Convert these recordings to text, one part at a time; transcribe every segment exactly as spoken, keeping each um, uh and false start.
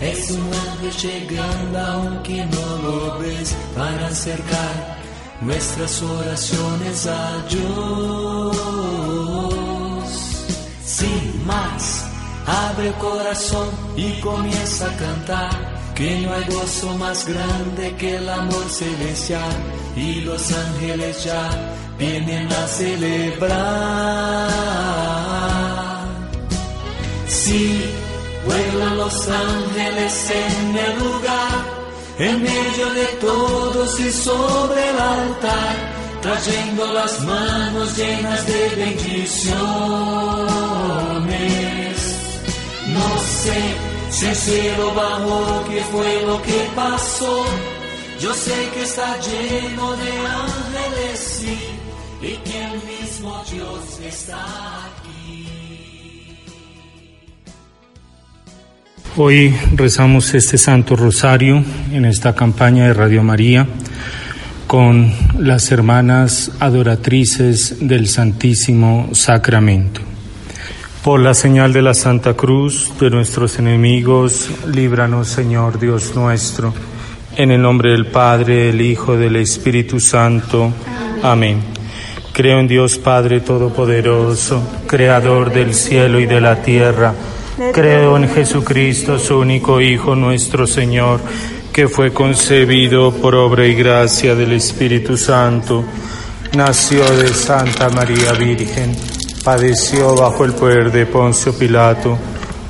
es un ángel llegando aunque no lo ves, para acercar nuestras oraciones a Dios. Sin más, abre el corazón y comienza a cantar, que no hay gozo más grande que el amor celestial, y los ángeles ya vienen a celebrar. Sí, vuelan los ángeles en el lugar, en medio de todos y sobre el altar, trayendo las manos llenas de bendiciones. No sé si el cielo bajó, qué fue lo que pasó. Yo sé que está lleno de ángeles, sí, y que el mismo Dios está aquí. Hoy rezamos este Santo Rosario en esta campaña de Radio María con las hermanas adoratrices del Santísimo Sacramento. Por la señal de la Santa Cruz de nuestros enemigos, líbranos, Señor Dios nuestro. En el nombre del Padre, del Hijo, del Espíritu Santo. Amén. Creo en Dios Padre Todopoderoso, Creador del cielo y de la tierra. Creo en Jesucristo, su único Hijo, nuestro Señor, que fue concebido por obra y gracia del Espíritu Santo. Nació de Santa María Virgen. Padeció bajo el poder de Poncio Pilato.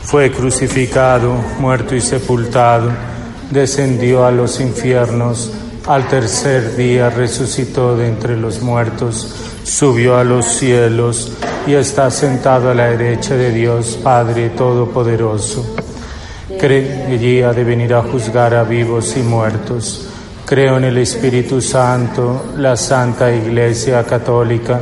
Fue crucificado, muerto y sepultado. Descendió a los infiernos, al tercer día resucitó de entre los muertos, subió a los cielos y está sentado a la derecha de Dios Padre Todopoderoso. Creo que allí ha de venir a juzgar a vivos y muertos. Creo en el Espíritu Santo, la Santa Iglesia Católica,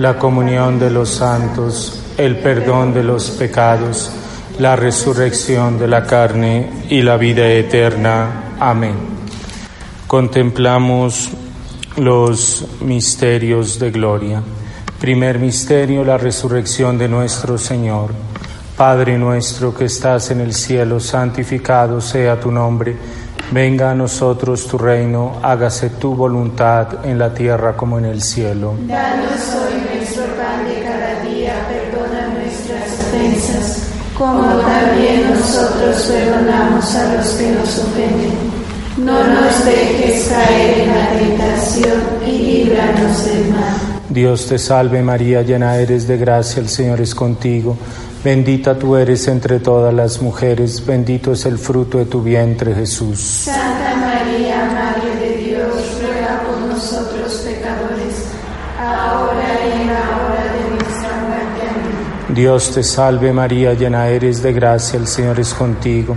la comunión de los santos, el perdón de los pecados, la resurrección de la carne y la vida eterna. Amén. Contemplamos los misterios de gloria. Primer misterio, la resurrección de nuestro Señor. Padre nuestro que estás en el cielo, santificado sea tu nombre. Venga a nosotros tu reino, hágase tu voluntad en la tierra como en el cielo. Danos hoy nuestro pan de cada día, perdona nuestras ofensas, como también nosotros perdonamos a los que nos ofenden. No nos dejes caer en la tentación y líbranos del mal. Dios te salve María, llena eres de gracia, el Señor es contigo. Bendita tú eres entre todas las mujeres, bendito es el fruto de tu vientre, Jesús. Santa María, Madre de Dios, ruega por nosotros pecadores, ahora y en la hora de nuestra muerte. Amén. Dios te salve María, llena eres de gracia, el Señor es contigo.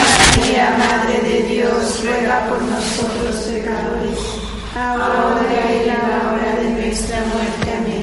María, Madre de Dios, ruega por nosotros pecadores, ahora y en la hora de nuestra muerte. Amén.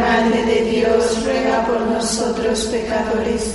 Madre de Dios, ruega por nosotros pecadores,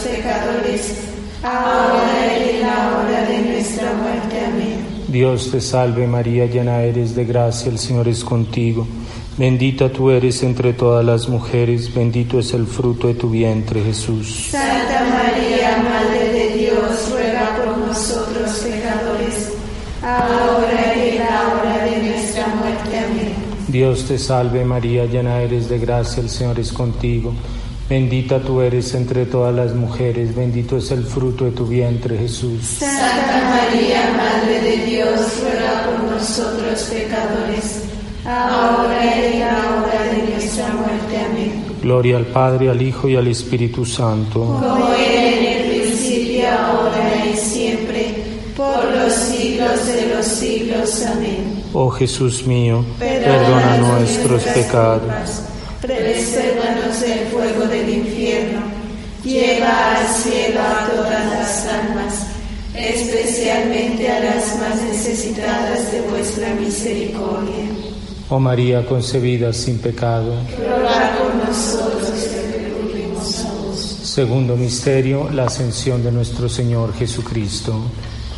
pecadores, ahora y en la hora de nuestra muerte. Amén. Dios te salve María, llena eres de gracia, el Señor es contigo. Bendita tú eres entre todas las mujeres, bendito es el fruto de tu vientre, Jesús. Santa María, Madre de Dios, ruega por nosotros pecadores, ahora y en la hora de nuestra muerte. Amén. Dios te salve María, llena eres de gracia, el Señor es contigo. Bendita tú eres entre todas las mujeres, bendito es el fruto de tu vientre, Jesús. Santa María, Madre de Dios, ruega por nosotros pecadores, ahora y en la hora de nuestra muerte. Amén. Gloria al Padre, al Hijo y al Espíritu Santo. Como era en el principio, ahora y siempre, por los siglos de los siglos. Amén. Oh Jesús mío, perdona, perdona nuestros pecados. pecados. Presérvanos del fuego del infierno, lleva al cielo a todas las almas, especialmente a las más necesitadas de vuestra misericordia. Oh María concebida sin pecado, ruega por nosotros que recurrimos a vos. Segundo misterio, la ascensión de nuestro Señor Jesucristo.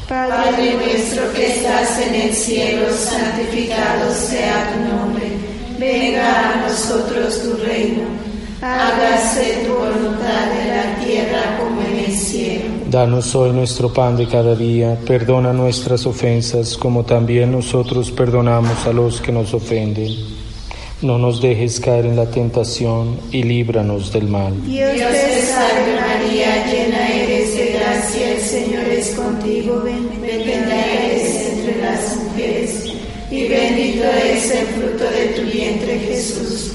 Padre nuestro que estás en el cielo, santificado sea tu nombre. Venga a nosotros tu reino, hágase tu voluntad en la tierra como en el cielo. Danos hoy nuestro pan de cada día, perdona nuestras ofensas como también nosotros perdonamos a los que nos ofenden. No nos dejes caer en la tentación y líbranos del mal. Dios te salve María, llena eres de gracia, el Señor es contigo, bendita eres entre las mujeres. Y bendito es el fruto de tu vientre, Jesús.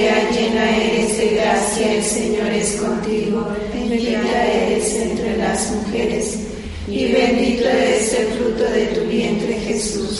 llena eres de gracia, el Señor es contigo, bendita eres entre las mujeres, y bendito es el fruto de tu vientre, Jesús.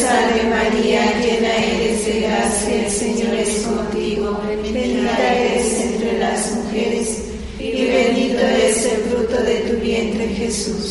salve María, llena eres de gracia, el Señor es contigo, bendita eres entre las mujeres, y bendito es el fruto de tu vientre, Jesús.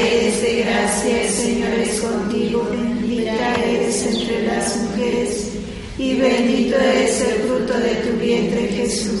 eres de gracia, el Señor es contigo, bendita eres entre las mujeres, y bendito es el fruto de tu vientre. vientre Jesús.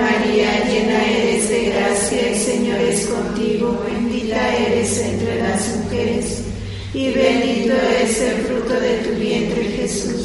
María, llena eres de gracia, el Señor es contigo, bendita eres entre las mujeres y bendito es el fruto de tu vientre Jesús.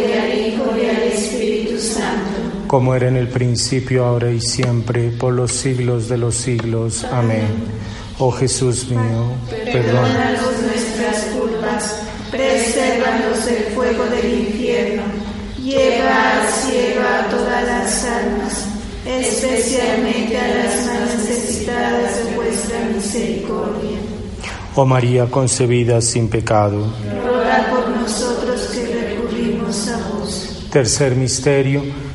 y al Hijo, y al Espíritu Santo. Como era en el principio, ahora y siempre, por los siglos de los siglos. Amén. Oh Jesús mío, perdónanos nuestras culpas, presérvanos del fuego del infierno, lleva al cielo a todas las almas, especialmente a las más necesitadas de vuestra misericordia. Oh María concebida sin pecado, ruega por nosotros que recurrimos a vos. Tercer misterio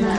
mal.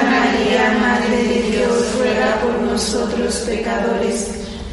María, Madre de Dios, ruega por nosotros pecadores,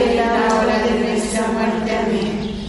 y en la hora de nuestra muerte. Amén.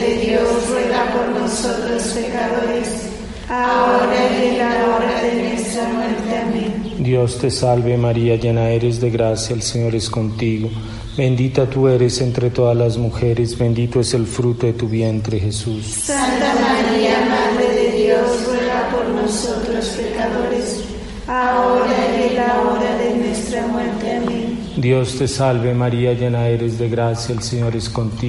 de Dios, ruega por nosotros pecadores, ahora y en la hora de nuestra muerte. Amén. Dios te salve María, llena eres de gracia, el Señor es contigo, bendita tú eres entre todas las mujeres, bendito es el fruto de tu vientre Jesús. Santa María, Madre de Dios, ruega por nosotros pecadores, ahora y en la hora de nuestra muerte. Amén. Dios te salve María, llena eres de gracia, el Señor es contigo,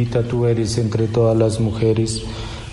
bendita tú eres entre todas las mujeres,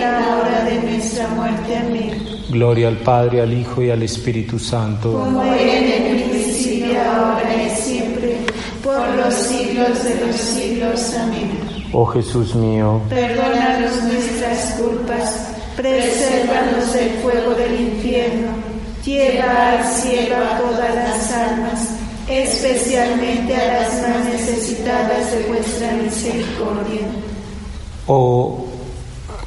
la hora de nuestra muerte. Amén. Gloria al Padre, al Hijo y al Espíritu Santo, como era en el principio, ahora y siempre, por los siglos de los siglos. Amén. Oh Jesús mío, perdónanos nuestras culpas, presérvanos del fuego del infierno, lleva al cielo a todas las almas, especialmente a las más necesitadas de vuestra misericordia. Oh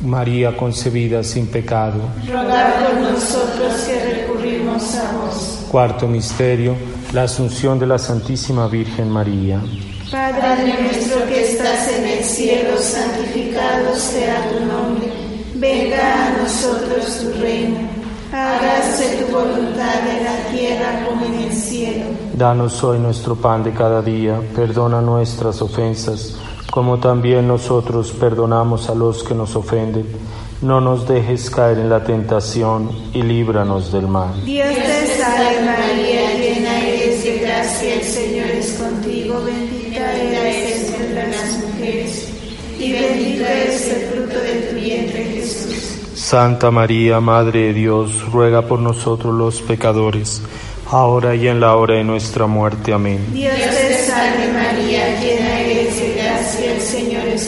María concebida sin pecado, rogad por nosotros que recurrimos a vos. Cuarto misterio, la Asunción de la Santísima Virgen María. Padre nuestro que estás en el cielo, santificado sea tu nombre. Venga a nosotros tu reino. Hágase tu voluntad en la tierra como en el cielo. Danos hoy nuestro pan de cada día. Perdona nuestras ofensas, como también nosotros perdonamos a los que nos ofenden. No nos dejes caer en la tentación y líbranos del mal. Dios te salve María, llena eres de gracia, el Señor es contigo. Bendita eres entre las mujeres y bendito es el fruto de tu vientre, Jesús. Santa María, Madre de Dios, ruega por nosotros los pecadores, ahora y en la hora de nuestra muerte. Amén. Dios te salve María, llena eres de gracia, el Señor es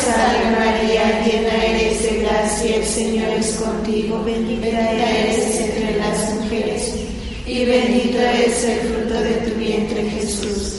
salve María, llena eres de gracia, el Señor es contigo, bendita eres entre las mujeres, y bendito es el fruto de tu vientre, Jesús.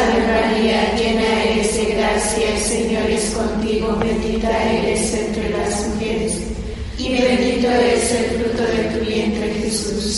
María, llena eres de gracia, el Señor es contigo, bendita eres entre las mujeres, y bendito es el fruto de tu vientre, Jesús.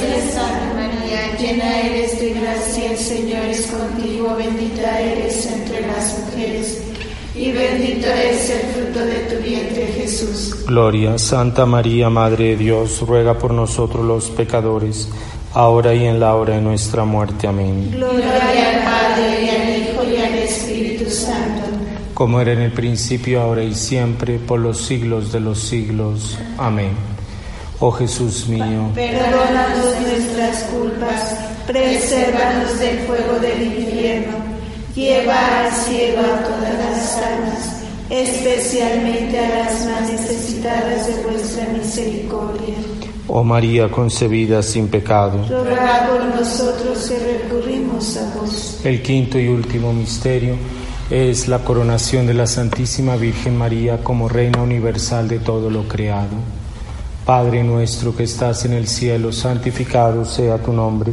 te salve María, llena eres de gracia, el Señor es contigo, bendita eres entre las mujeres, y bendito es el fruto de tu vientre, Jesús. Gloria. Santa María, Madre de Dios, ruega por nosotros los pecadores, ahora y en la hora de nuestra muerte. Amén. Gloria al Padre, y al Hijo, y al Espíritu Santo. Como era en el principio, ahora y siempre, por los siglos de los siglos. Amén. Oh Jesús mío, perdónanos nuestras culpas, presérvanos del fuego del infierno, lleva al cielo a todas las almas, especialmente a las más necesitadas de vuestra misericordia. Oh María concebida sin pecado, ruega por nosotros que recurrimos a vos. El quinto y último misterio, es la coronación de la Santísima Virgen María como Reina Universal de todo lo creado. Padre nuestro que estás en el cielo, santificado sea tu nombre.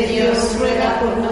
de Dios, ruega por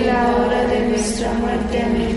en la hora de nuestra muerte. Amén.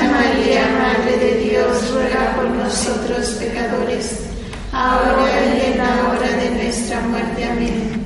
María, Madre de Dios, ruega por nosotros pecadores, ahora y en la hora de nuestra muerte. Amén.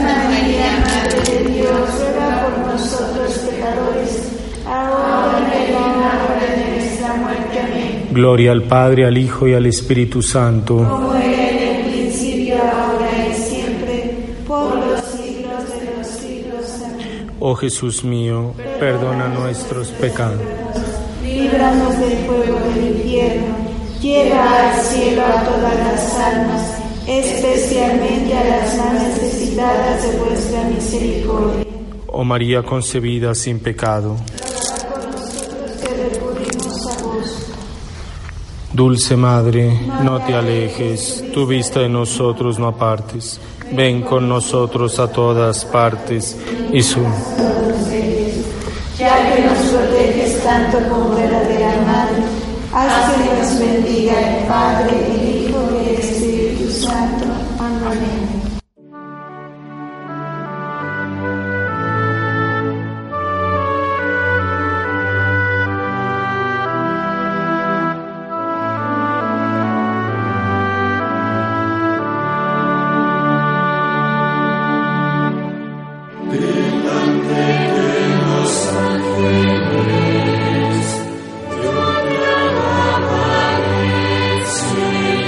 María, Madre de Dios, ruega por nosotros pecadores, ahora y en la hora de nuestra muerte. Amén. Gloria al Padre, al Hijo y al Espíritu Santo. Como era en el principio, ahora y siempre, por los siglos de los siglos. Amén. Oh Jesús mío, perdona, perdona nuestros pecados, líbranos del fuego del infierno. Lleva al cielo a todas las almas, especialmente a las más necesitadas de vuestra misericordia. Oh María concebida sin pecado, ruega por nosotros que recurrimos a vos. Dulce Madre, no te alejes, tu vista de nosotros no apartes. Ven con nosotros a todas partes y sube. Ya que nos proteges tanto como verdadera Madre, haz que nos bendiga el Padre, el Hijo y el Espíritu Santo. Amén. Thank you.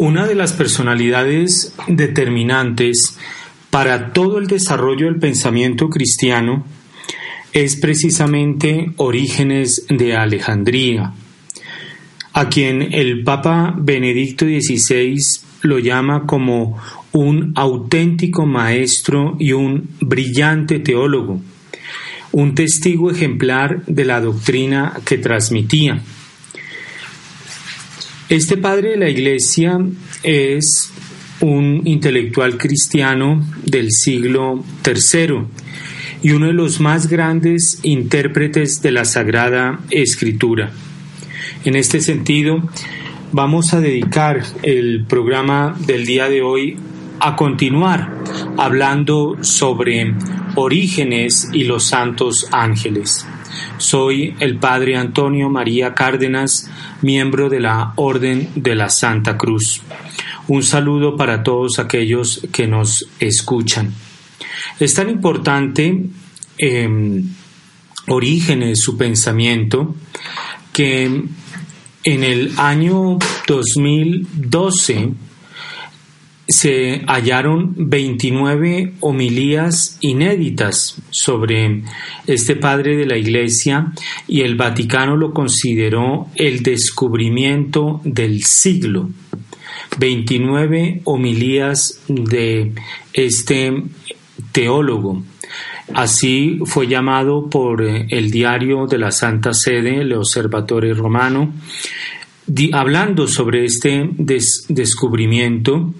Una de las personalidades determinantes para todo el desarrollo del pensamiento cristiano es precisamente Orígenes de Alejandría, a quien el Papa Benedicto dieciséis lo llama como un auténtico maestro y un brillante teólogo, un testigo ejemplar de la doctrina que transmitía. Este padre de la Iglesia es un intelectual cristiano del siglo tercero y uno de los más grandes intérpretes de la Sagrada Escritura. En este sentido, vamos a dedicar el programa del día de hoy a continuar hablando sobre Orígenes y los santos ángeles. Soy el padre Antonio María Cárdenas, miembro de la Orden de la Santa Cruz. Un saludo para todos aquellos que nos escuchan. Es tan importante eh, Orígenes, su pensamiento, que en el año dos mil doce se hallaron veintinueve homilías inéditas sobre este padre de la Iglesia y el Vaticano lo consideró el descubrimiento del siglo. veintinueve homilías de este teólogo. Así fue llamado por el diario de la Santa Sede, el Observatorio Romano, hablando sobre este des- descubrimiento,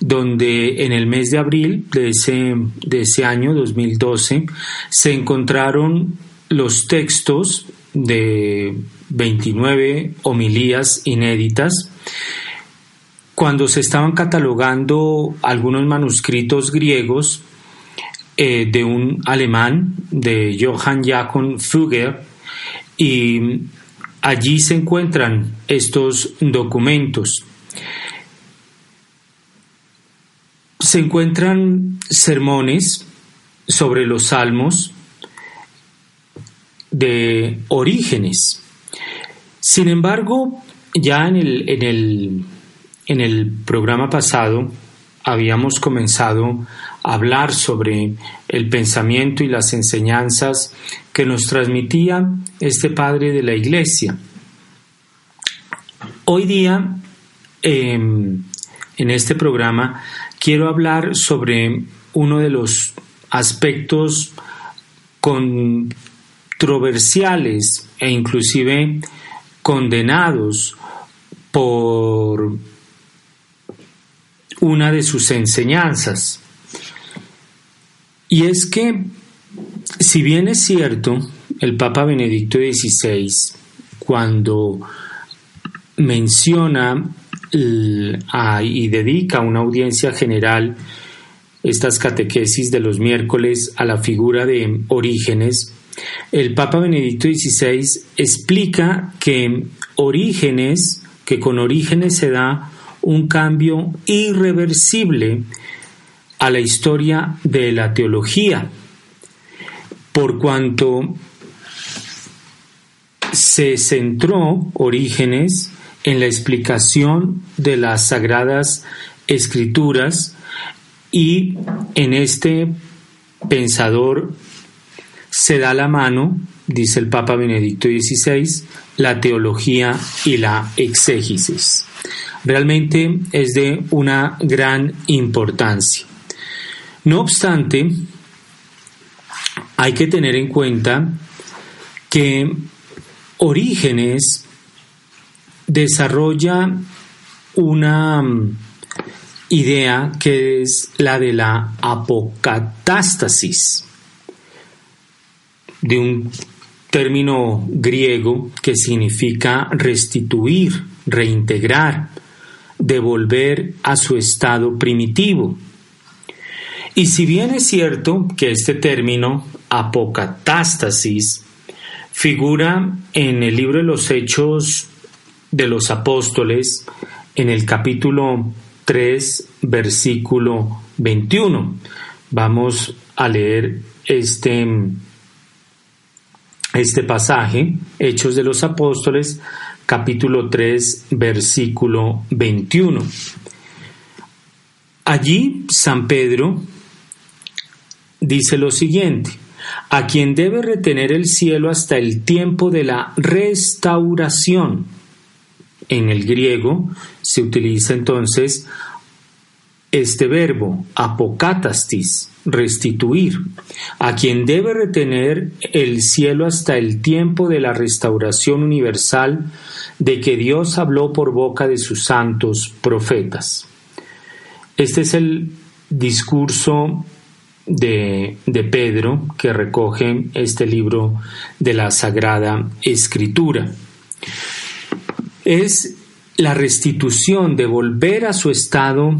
donde en el mes de abril de ese, de ese año dos mil doce se encontraron los textos de veintinueve homilías inéditas. Cuando se estaban catalogando algunos manuscritos griegos eh, de un alemán, de Johann Jakob Fugger, y allí se encuentran estos documentos. Se encuentran sermones sobre los salmos de Orígenes. Sin embargo, ya en el, en el, en el programa pasado habíamos comenzado a hablar sobre el pensamiento y las enseñanzas que nos transmitía este padre de la Iglesia. Hoy día, eh, en este programa, quiero hablar sobre uno de los aspectos controversiales e inclusive condenados por una de sus enseñanzas. Y es que, si bien es cierto, el Papa Benedicto dieciséis, cuando menciona y dedica una audiencia general, estas catequesis de los miércoles, a la figura de Orígenes, el Papa Benedicto dieciséis explica que Orígenes, que con Orígenes se da un cambio irreversible a la historia de la teología, por cuanto se centró Orígenes en la explicación de las Sagradas Escrituras, y en este pensador se da la mano, dice el Papa Benedicto dieciséis, la teología y la exégesis. realmente es de una gran importancia. No obstante, hay que tener en cuenta que Orígenes desarrolla una idea que es la de la apocatástasis, de un término griego que significa restituir, reintegrar, devolver a su estado primitivo. Y si bien es cierto que este término apocatástasis figura en el libro de los Hechos de los Apóstoles en el capítulo tres, versículo veintiuno. Vamos a leer este, este pasaje, Hechos de los Apóstoles, capítulo tres, versículo veintiuno. Allí San Pedro dice lo siguiente: a quien debe retener el cielo hasta el tiempo de la restauración. En el griego se utiliza entonces este verbo, apocatástasis, restituir. A quien debe retener el cielo hasta el tiempo de la restauración universal de que Dios habló por boca de sus santos profetas. Este es el discurso De, de Pedro que recoge este libro de la Sagrada Escritura. Es la restitución de volver a su estado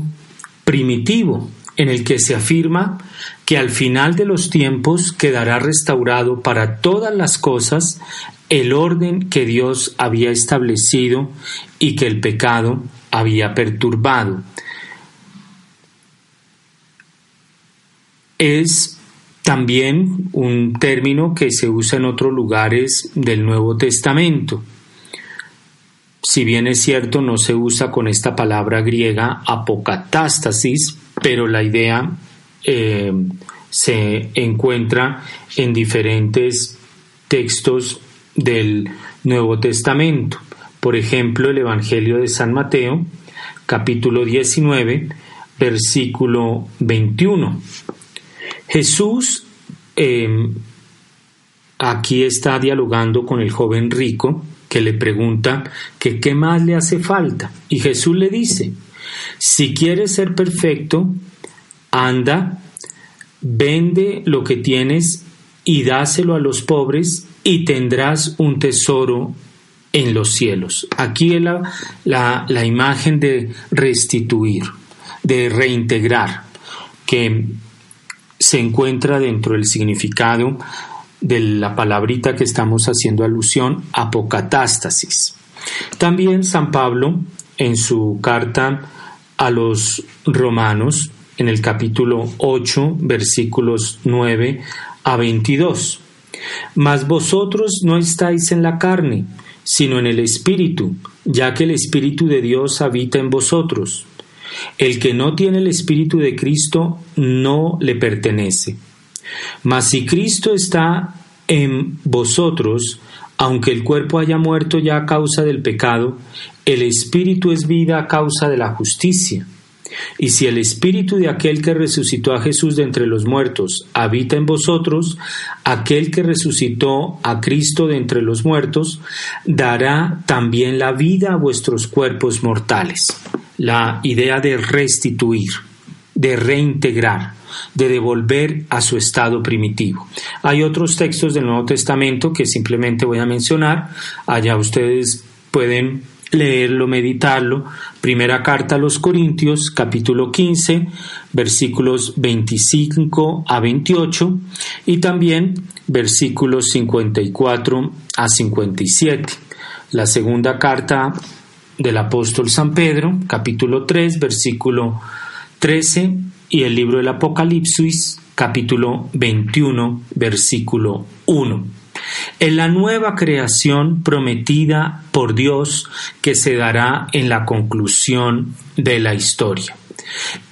primitivo, en el que se afirma que al final de los tiempos quedará restaurado para todas las cosas el orden que Dios había establecido y que el pecado había perturbado. Es también un término que se usa en otros lugares del Nuevo Testamento. Si bien es cierto, no se usa con esta palabra griega apocatástasis, pero la idea eh, se encuentra en diferentes textos del Nuevo Testamento. Por ejemplo, el Evangelio de San Mateo, capítulo diecinueve, versículo veintiuno. Jesús eh, aquí está dialogando con el joven rico, que le pregunta que qué más le hace falta. Y Jesús le dice: si quieres ser perfecto, anda, vende lo que tienes y dáselo a los pobres y tendrás un tesoro en los cielos. Aquí es la, la, la imagen de restituir, de reintegrar, que se encuentra dentro del significado de la palabrita que estamos haciendo alusión, apocatástasis. También San Pablo, en su carta a los Romanos, en el capítulo ocho, versículos nueve a veintidós. Mas vosotros no estáis en la carne, sino en el Espíritu, ya que el Espíritu de Dios habita en vosotros. El que no tiene el Espíritu de Cristo no le pertenece. Mas si Cristo está en vosotros, aunque el cuerpo haya muerto ya a causa del pecado, el Espíritu es vida a causa de la justicia. Y si el Espíritu de aquel que resucitó a Jesús de entre los muertos habita en vosotros, aquel que resucitó a Cristo de entre los muertos dará también la vida a vuestros cuerpos mortales. La idea de restituir, de reintegrar, de devolver a su estado primitivo. Hay otros textos del Nuevo Testamento que simplemente voy a mencionar. Allá ustedes pueden leerlo, meditarlo. Primera carta a los Corintios, capítulo quince, versículos veinticinco a veintiocho y también versículos cincuenta y cuatro a cincuenta y siete. La segunda carta del apóstol San Pedro, capítulo tres, versículo trece, y el libro del Apocalipsis, capítulo veintiuno, versículo uno. En la nueva creación prometida por Dios que se dará en la conclusión de la historia.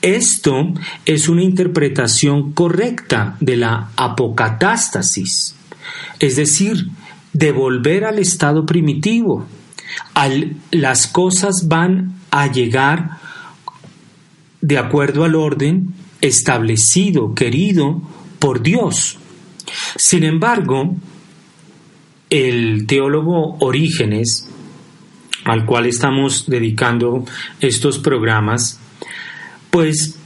Esto es una interpretación correcta de la apocatástasis, es decir, devolver al estado primitivo. Al, las cosas van a llegar de acuerdo al orden establecido, querido por Dios. Sin embargo, el teólogo Orígenes, al cual estamos dedicando estos programas, pues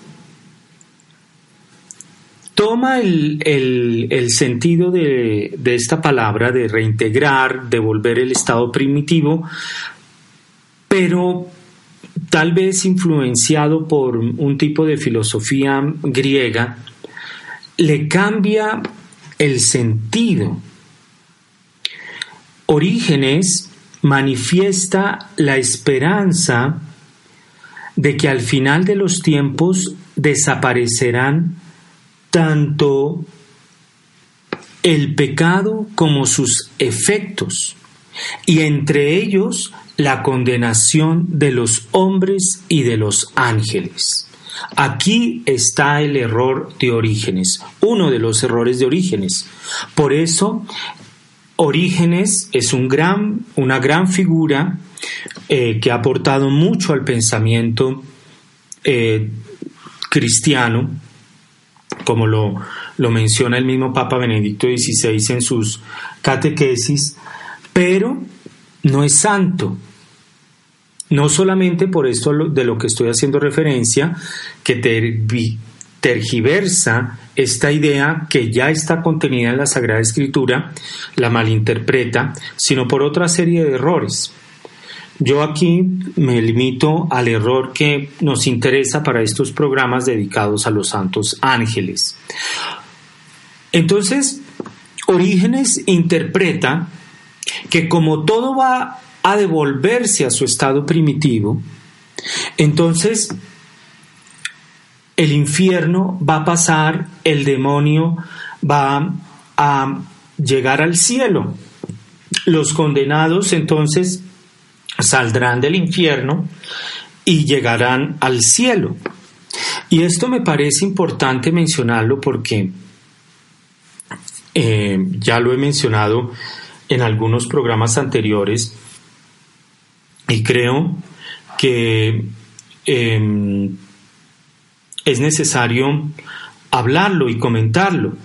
toma el, el, el sentido de, de esta palabra de reintegrar, de volver el estado primitivo, pero tal vez influenciado por un tipo de filosofía griega, le cambia el sentido. Orígenes manifiesta la esperanza de que al final de los tiempos desaparecerán tanto el pecado como sus efectos, y entre ellos la condenación de los hombres y de los ángeles. Aquí está el error de Orígenes, uno de los errores de Orígenes. Por eso, Orígenes es un gran, una gran figura eh, que ha aportado mucho al pensamiento eh, cristiano, como lo, lo menciona el mismo Papa Benedicto dieciséis en sus catequesis, pero no es santo. No solamente por esto de lo que estoy haciendo referencia, que te tergiversa esta idea que ya está contenida en la Sagrada Escritura, la malinterpreta, sino por otra serie de errores. Yo aquí me limito al error que nos interesa para estos programas dedicados a los santos ángeles. Entonces, Orígenes interpreta que como todo va a devolverse a su estado primitivo, entonces el infierno va a pasar, el demonio va a llegar al cielo. Los condenados entonces saldrán del infierno y llegarán al cielo. Y esto me parece importante mencionarlo porque eh, ya lo he mencionado en algunos programas anteriores y creo que eh, es necesario hablarlo y comentarlo.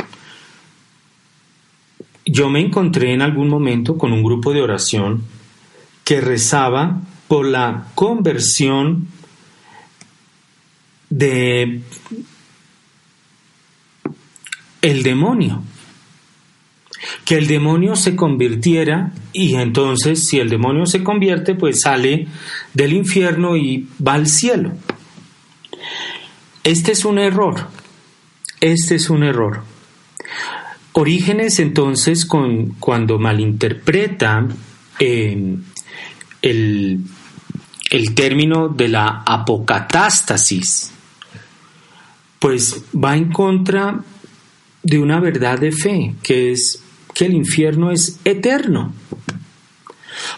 Yo me encontré en algún momento con un grupo de oración que rezaba por la conversión de el demonio. Que el demonio se convirtiera, y entonces si el demonio se convierte, pues sale del infierno y va al cielo. Este es un error, este es un error. Orígenes entonces, con, cuando malinterpreta eh, el, el término de la apocatástasis, pues va en contra de una verdad de fe, que es que el infierno es eterno.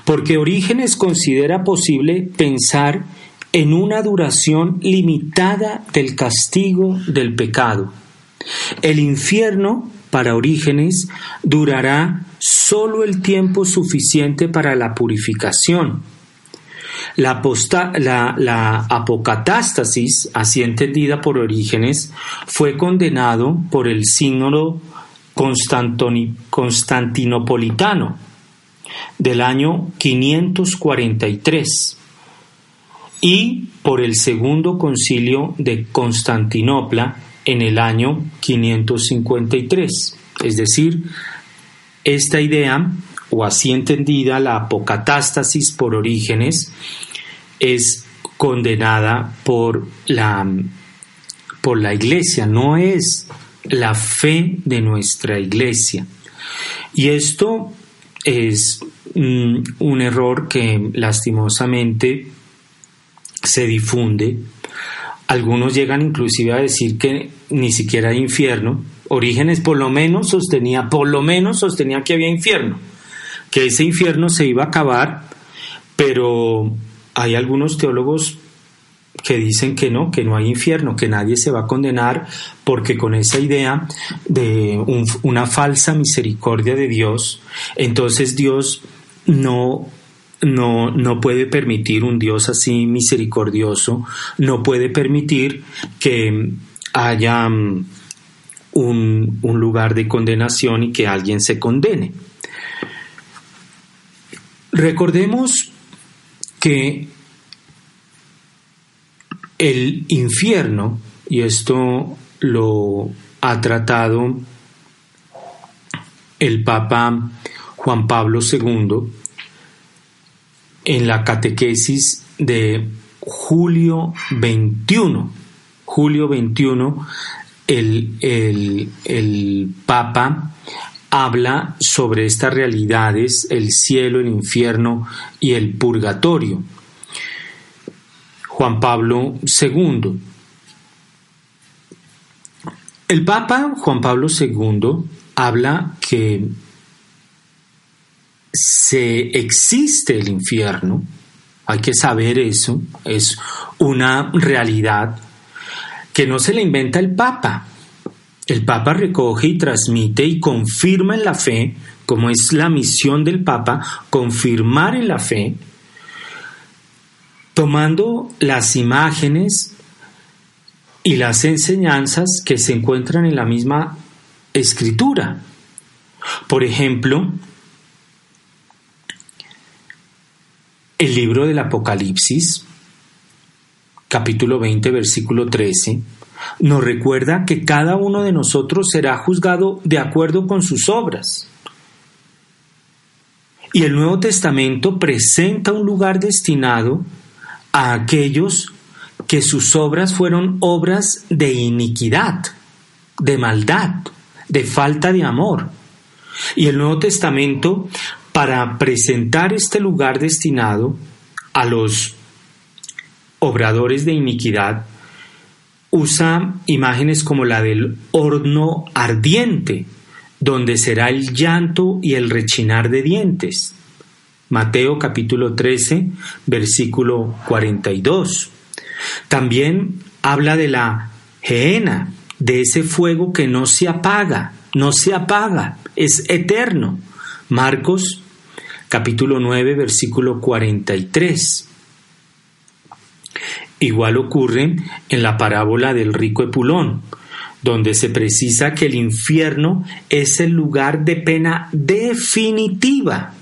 Porque Orígenes considera posible pensar en una duración limitada del castigo del pecado. El infierno, para Orígenes, durará solo el tiempo suficiente para la purificación. La, posta, la, la apocatástasis, así entendida por Orígenes, fue condenado por el sínodo constantinopolitano del año quinientos cuarenta y tres. Y por el segundo concilio de Constantinopla en el año quinientos cincuenta y tres. Es decir, esta idea, o así entendida la apocatástasis por Orígenes, es condenada por la, por la Iglesia, no es la fe de nuestra Iglesia. Y esto es mm, un error que lastimosamente se difunde. Algunos llegan inclusive a decir que ni siquiera hay infierno. Orígenes por lo menos sostenía, por lo menos sostenía que había infierno, que ese infierno se iba a acabar, pero hay algunos teólogos que dicen que no, que no hay infierno, que nadie se va a condenar, porque con esa idea de un, una falsa misericordia de Dios, entonces Dios no no, no puede permitir un Dios así misericordioso, no puede permitir que haya un, un lugar de condenación y que alguien se condene. Recordemos que el infierno, y esto lo ha tratado el Papa Juan Pablo segundo en la catequesis de julio veintiuno. julio veintiuno, el, el, el Papa habla sobre estas realidades, el cielo, el infierno y el purgatorio. Juan Pablo segundo. El Papa Juan Pablo segundo habla que se existe el infierno, hay que saber eso, es una realidad que no se la inventa el Papa. El Papa recoge y transmite y confirma en la fe, como es la misión del Papa, confirmar en la fe, tomando las imágenes y las enseñanzas que se encuentran en la misma Escritura. Por ejemplo, el libro del Apocalipsis, capítulo veinte, versículo trece, nos recuerda que cada uno de nosotros será juzgado de acuerdo con sus obras. Y el Nuevo Testamento presenta un lugar destinado a aquellos que sus obras fueron obras de iniquidad, de maldad, de falta de amor. Y el Nuevo Testamento, para presentar este lugar destinado a los obradores de iniquidad, usa imágenes como la del horno ardiente, donde será el llanto y el rechinar de dientes. Mateo capítulo trece, versículo cuarenta y dos. También habla de la gehenna, de ese fuego que no se apaga, no se apaga, es eterno. Marcos capítulo nueve, versículo cuarenta y tres. Igual ocurre en la parábola del rico Epulón, donde se precisa que el infierno es el lugar de pena definitiva,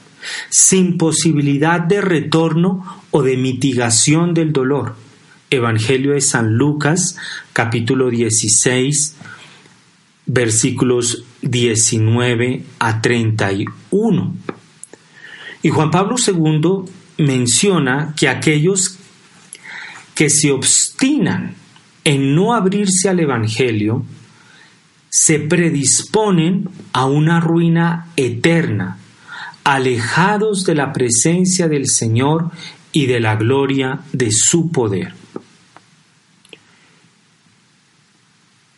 sin posibilidad de retorno o de mitigación del dolor. Evangelio de San Lucas, capítulo dieciséis, versículos diecinueve a treinta y uno. Y Juan Pablo segundo menciona que aquellos que se obstinan en no abrirse al Evangelio se predisponen a una ruina eterna, alejados de la presencia del Señor y de la gloria de su poder.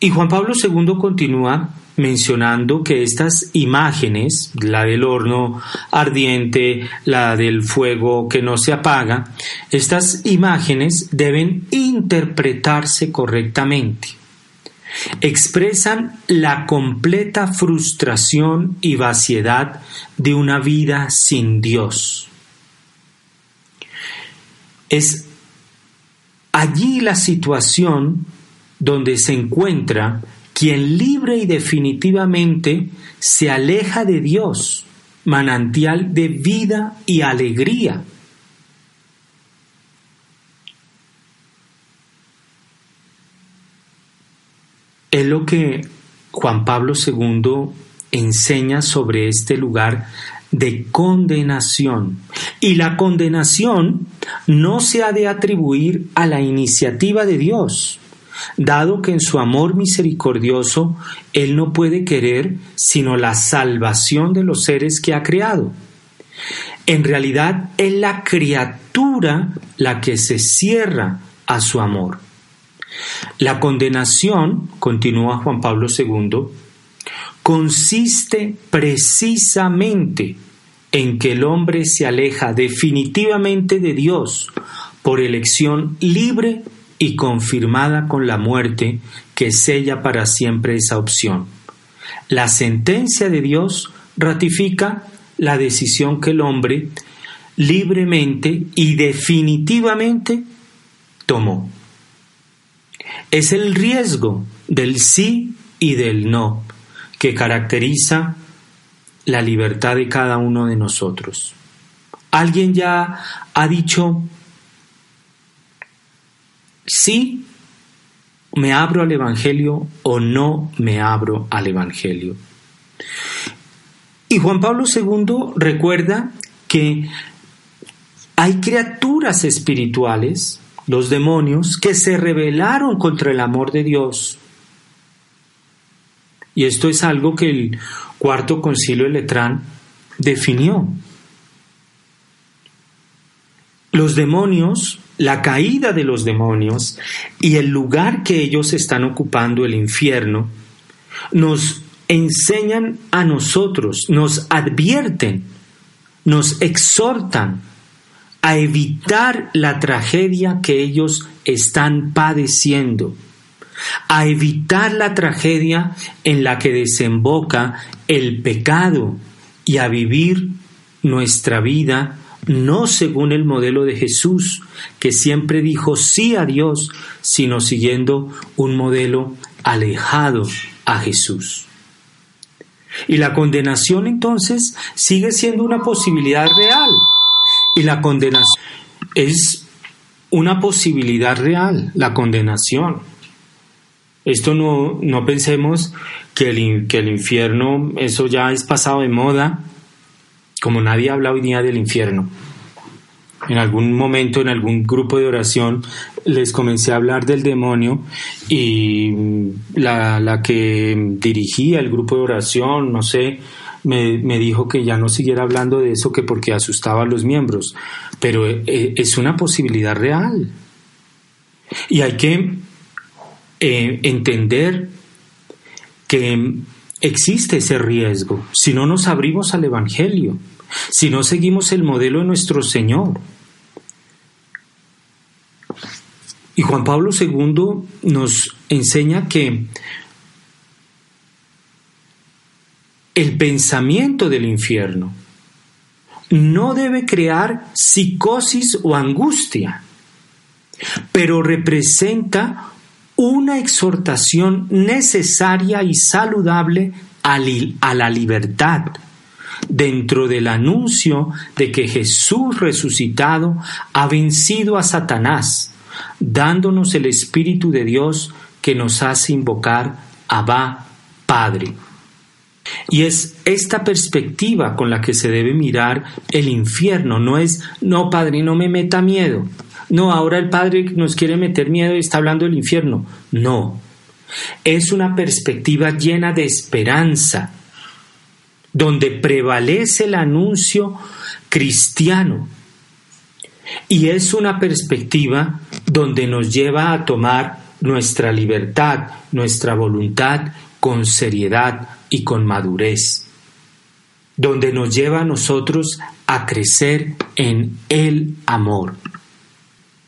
Y Juan Pablo segundo continúa mencionando que estas imágenes, la del horno ardiente, la del fuego que no se apaga, estas imágenes deben interpretarse correctamente. Expresan la completa frustración y vaciedad de una vida sin Dios. Es allí la situación donde se encuentra quien libre y definitivamente se aleja de Dios, manantial de vida y alegría. Es lo que Juan Pablo segundo enseña sobre este lugar de condenación. Y la condenación no se ha de atribuir a la iniciativa de Dios, dado que en su amor misericordioso Él no puede querer sino la salvación de los seres que ha creado. En realidad es la criatura la que se cierra a su amor. La condenación, continúa Juan Pablo segundo, consiste precisamente en que el hombre se aleja definitivamente de Dios por elección libre y confirmada con la muerte que sella para siempre esa opción. La sentencia de Dios ratifica la decisión que el hombre libremente y definitivamente tomó. Es el riesgo del sí y del no que caracteriza la libertad de cada uno de nosotros. Alguien ya ha dicho: sí, me abro al Evangelio, o no me abro al Evangelio. Y Juan Pablo segundo recuerda que hay criaturas espirituales, los demonios, que se rebelaron contra el amor de Dios. Y esto es algo que el Cuarto Concilio de Letrán definió. Los demonios, la caída de los demonios y el lugar que ellos están ocupando, el infierno, nos enseñan a nosotros, nos advierten, nos exhortan a evitar la tragedia que ellos están padeciendo, a evitar la tragedia en la que desemboca el pecado y a vivir nuestra vida no según el modelo de Jesús, que siempre dijo sí a Dios, sino siguiendo un modelo alejado a Jesús. Y la condenación entonces sigue siendo una posibilidad real. Y la condenación es una posibilidad real, la condenación. Esto no, no pensemos que el, que el infierno, eso ya es pasado de moda, como nadie habla hoy día del infierno. En algún momento, en algún grupo de oración, les comencé a hablar del demonio y la, la que dirigía el grupo de oración, no sé, me, me dijo que ya no siguiera hablando de eso, que porque asustaba a los miembros. Pero es una posibilidad real. Y hay que eh, entender que existe ese riesgo si no nos abrimos al Evangelio, si no seguimos el modelo de nuestro Señor. Y Juan Pablo segundo nos enseña que el pensamiento del infierno no debe crear psicosis o angustia, pero representa una exhortación necesaria y saludable a la libertad dentro del anuncio de que Jesús resucitado ha vencido a Satanás, dándonos el Espíritu de Dios que nos hace invocar Abba, Padre. Y es esta perspectiva con la que se debe mirar el infierno. No es, no, Padre, no me meta miedo. No, ahora el Padre nos quiere meter miedo y está hablando del infierno. No, es una perspectiva llena de esperanza, donde prevalece el anuncio cristiano. Y es una perspectiva donde nos lleva a tomar nuestra libertad, nuestra voluntad con seriedad y con madurez. Donde nos lleva a nosotros a crecer en el amor.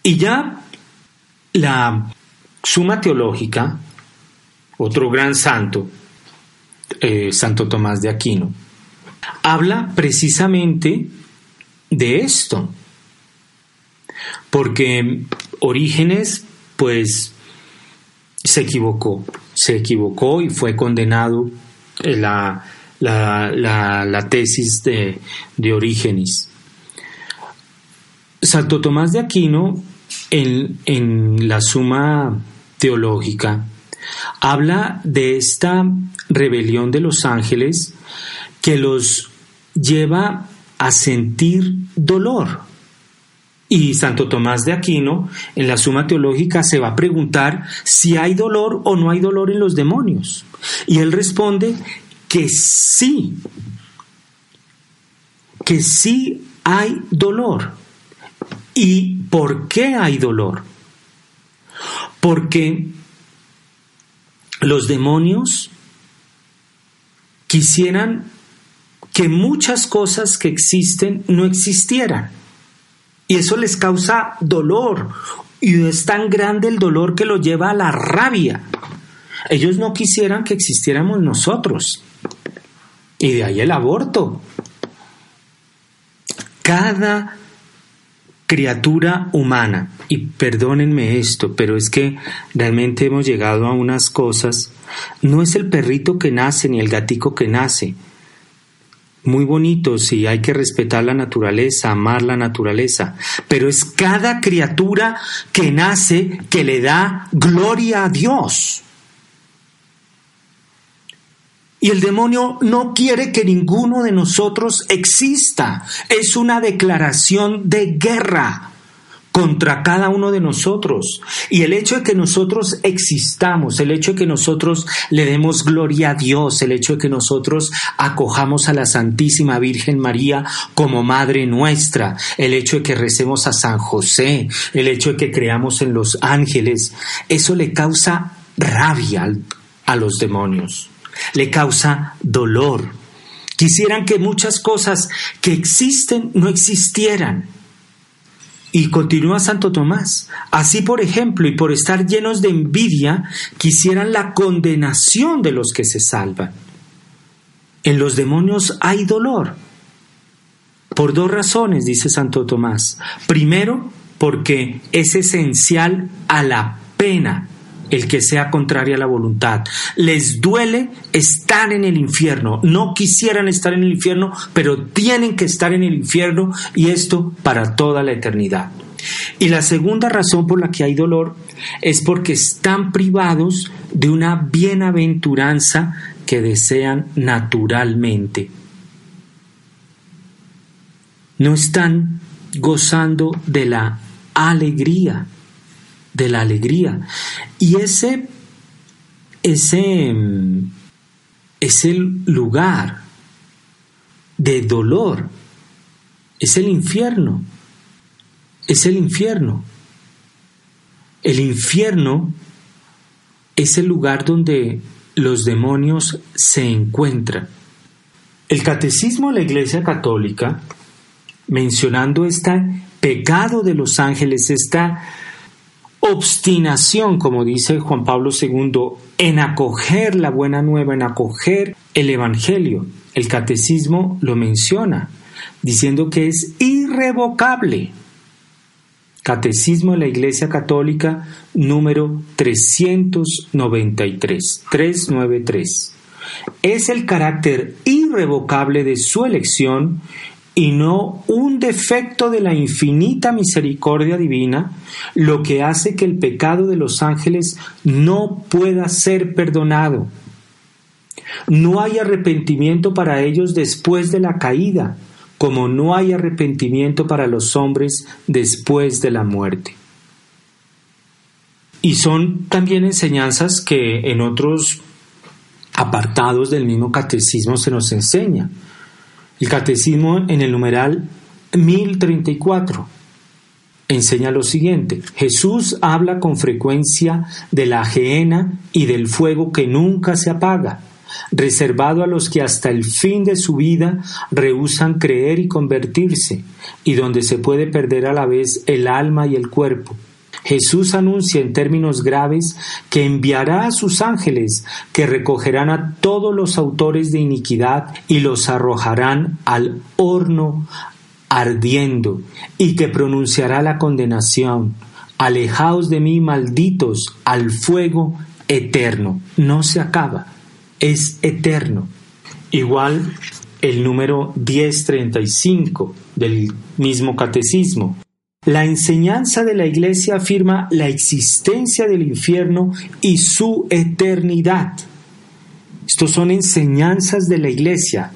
Y ya la Suma Teológica, otro gran santo, eh, Santo Tomás de Aquino, habla precisamente de esto, porque Orígenes, pues, se equivocó, se equivocó y fue condenado. La, la, la, la tesis de, de Orígenes. Santo Tomás de Aquino, En, en la Suma Teológica, habla de esta rebelión de los ángeles que los lleva a sentir dolor. Y Santo Tomás de Aquino, en la Suma Teológica, se va a preguntar si hay dolor o no hay dolor en los demonios. Y él responde que sí, que sí hay dolor. ¿Y por qué hay dolor? Porque los demonios quisieran que muchas cosas que existen no existieran. Y eso les causa dolor. Y es tan grande el dolor que lo lleva a la rabia. Ellos no quisieran que existiéramos nosotros. Y de ahí el aborto. Cada criatura humana. Y perdónenme esto, pero es que realmente hemos llegado a unas cosas. No es el perrito que nace ni el gatico que nace. Muy bonito, sí, hay que respetar la naturaleza, amar la naturaleza, pero es cada criatura que nace que le da gloria a Dios. Y el demonio no quiere que ninguno de nosotros exista. Es una declaración de guerra contra cada uno de nosotros. Y el hecho de que nosotros existamos, el hecho de que nosotros le demos gloria a Dios, el hecho de que nosotros acojamos a la Santísima Virgen María como Madre nuestra, el hecho de que recemos a San José, el hecho de que creamos en los ángeles, eso le causa rabia a los demonios. Le causa dolor. Quisieran que muchas cosas que existen no existieran. Y continúa Santo Tomás. Así, por ejemplo, y por estar llenos de envidia, quisieran la condenación de los que se salvan. En los demonios hay dolor. Por dos razones, dice Santo Tomás. Primero, porque es esencial a la pena el que sea contraria a la voluntad. Les duele estar en el infierno. No quisieran estar en el infierno, pero tienen que estar en el infierno, y esto para toda la eternidad. Y la segunda razón por la que hay dolor es porque están privados de una bienaventuranza que desean naturalmente. No están gozando de la alegría. de la alegría. Y ese ese ese lugar de dolor es el infierno. Es el infierno. El infierno es el lugar donde los demonios se encuentran. El Catecismo de la Iglesia Católica, mencionando este pecado de los ángeles, esta obstinación, como dice Juan Pablo segundo, en acoger la buena nueva, en acoger el Evangelio. El Catecismo lo menciona, diciendo que es irrevocable. Catecismo de la Iglesia Católica, número trescientos noventa y tres, trescientos noventa y tres. Es el carácter irrevocable de su elección y no un defecto de la infinita misericordia divina, lo que hace que el pecado de los ángeles no pueda ser perdonado. No hay arrepentimiento para ellos después de la caída, como no hay arrepentimiento para los hombres después de la muerte. Y son también enseñanzas que en otros apartados del mismo catecismo se nos enseña. El Catecismo, en el numeral mil treinta y cuatro, enseña lo siguiente. Jesús habla con frecuencia de la gehenna y del fuego que nunca se apaga, reservado a los que hasta el fin de su vida rehúsan creer y convertirse, y donde se puede perder a la vez el alma y el cuerpo. Jesús anuncia en términos graves que enviará a sus ángeles, que recogerán a todos los autores de iniquidad y los arrojarán al horno ardiendo, y que pronunciará la condenación: alejaos de mí, malditos, al fuego eterno. No se acaba, es eterno. Igual el número mil treinta y cinco del mismo catecismo. La enseñanza de la Iglesia afirma la existencia del infierno y su eternidad. Estos son enseñanzas de la Iglesia.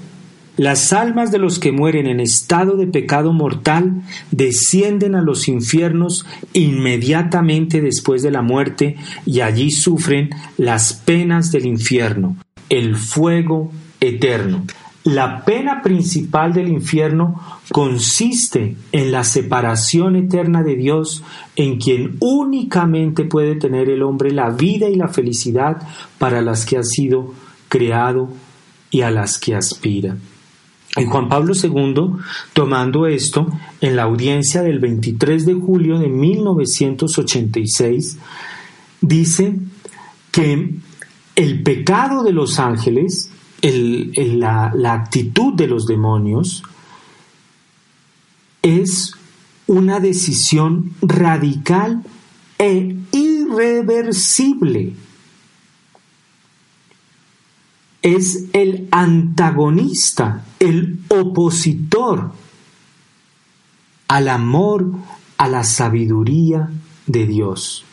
Las almas de los que mueren en estado de pecado mortal descienden a los infiernos inmediatamente después de la muerte, y allí sufren las penas del infierno, el fuego eterno. La pena principal del infierno consiste en la separación eterna de Dios, en quien únicamente puede tener el hombre la vida y la felicidad para las que ha sido creado y a las que aspira. Y Juan Pablo segundo, tomando esto, en la audiencia del veintitrés de julio de mil novecientos ochenta y seis, dice que el pecado de los ángeles, El, el, la, la actitud de los demonios es una decisión radical e irreversible. Es el antagonista, el opositor al amor, a la sabiduría de Dios.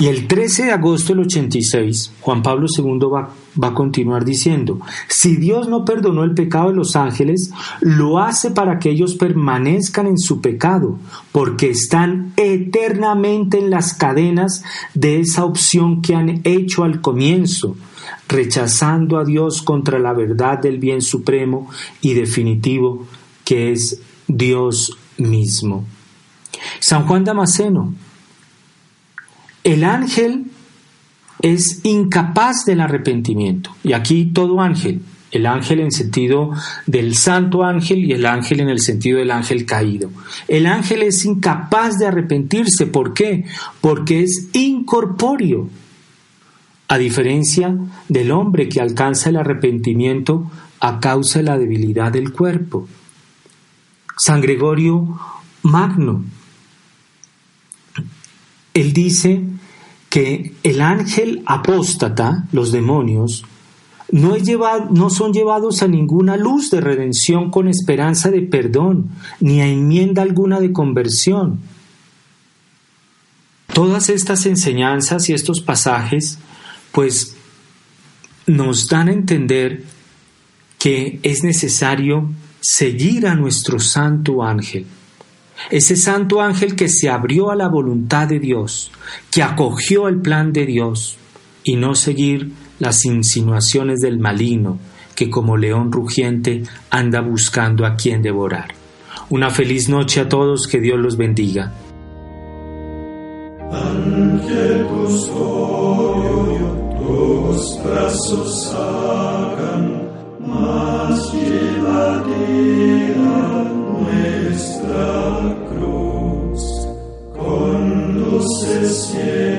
Y el trece de agosto del ochenta y seis, Juan Pablo segundo va, va a continuar diciendo: si Dios no perdonó el pecado de los ángeles, lo hace para que ellos permanezcan en su pecado, porque están eternamente en las cadenas de esa opción que han hecho al comienzo, rechazando a Dios contra la verdad del bien supremo y definitivo que es Dios mismo. San Juan Damasceno: el ángel es incapaz del arrepentimiento. Y aquí todo ángel, el ángel en sentido del santo ángel y el ángel en el sentido del ángel caído. El ángel es incapaz de arrepentirse. ¿Por qué? Porque es incorpóreo, a diferencia del hombre que alcanza el arrepentimiento a causa de la debilidad del cuerpo. San Gregorio Magno, él dice que el ángel apóstata, los demonios, no, es llevado, no son llevados a ninguna luz de redención con esperanza de perdón, ni a enmienda alguna de conversión. Todas estas enseñanzas y estos pasajes, pues, nos dan a entender que es necesario seguir a nuestro santo ángel. Ese santo ángel que se abrió a la voluntad de Dios, que acogió el plan de Dios, y no seguir las insinuaciones del maligno, que como león rugiente anda buscando a quien devorar. Una feliz noche a todos, que Dios los bendiga. Ángel custodio, tus brazos hagan más llevadera nuestra cruz, con luces ciegas.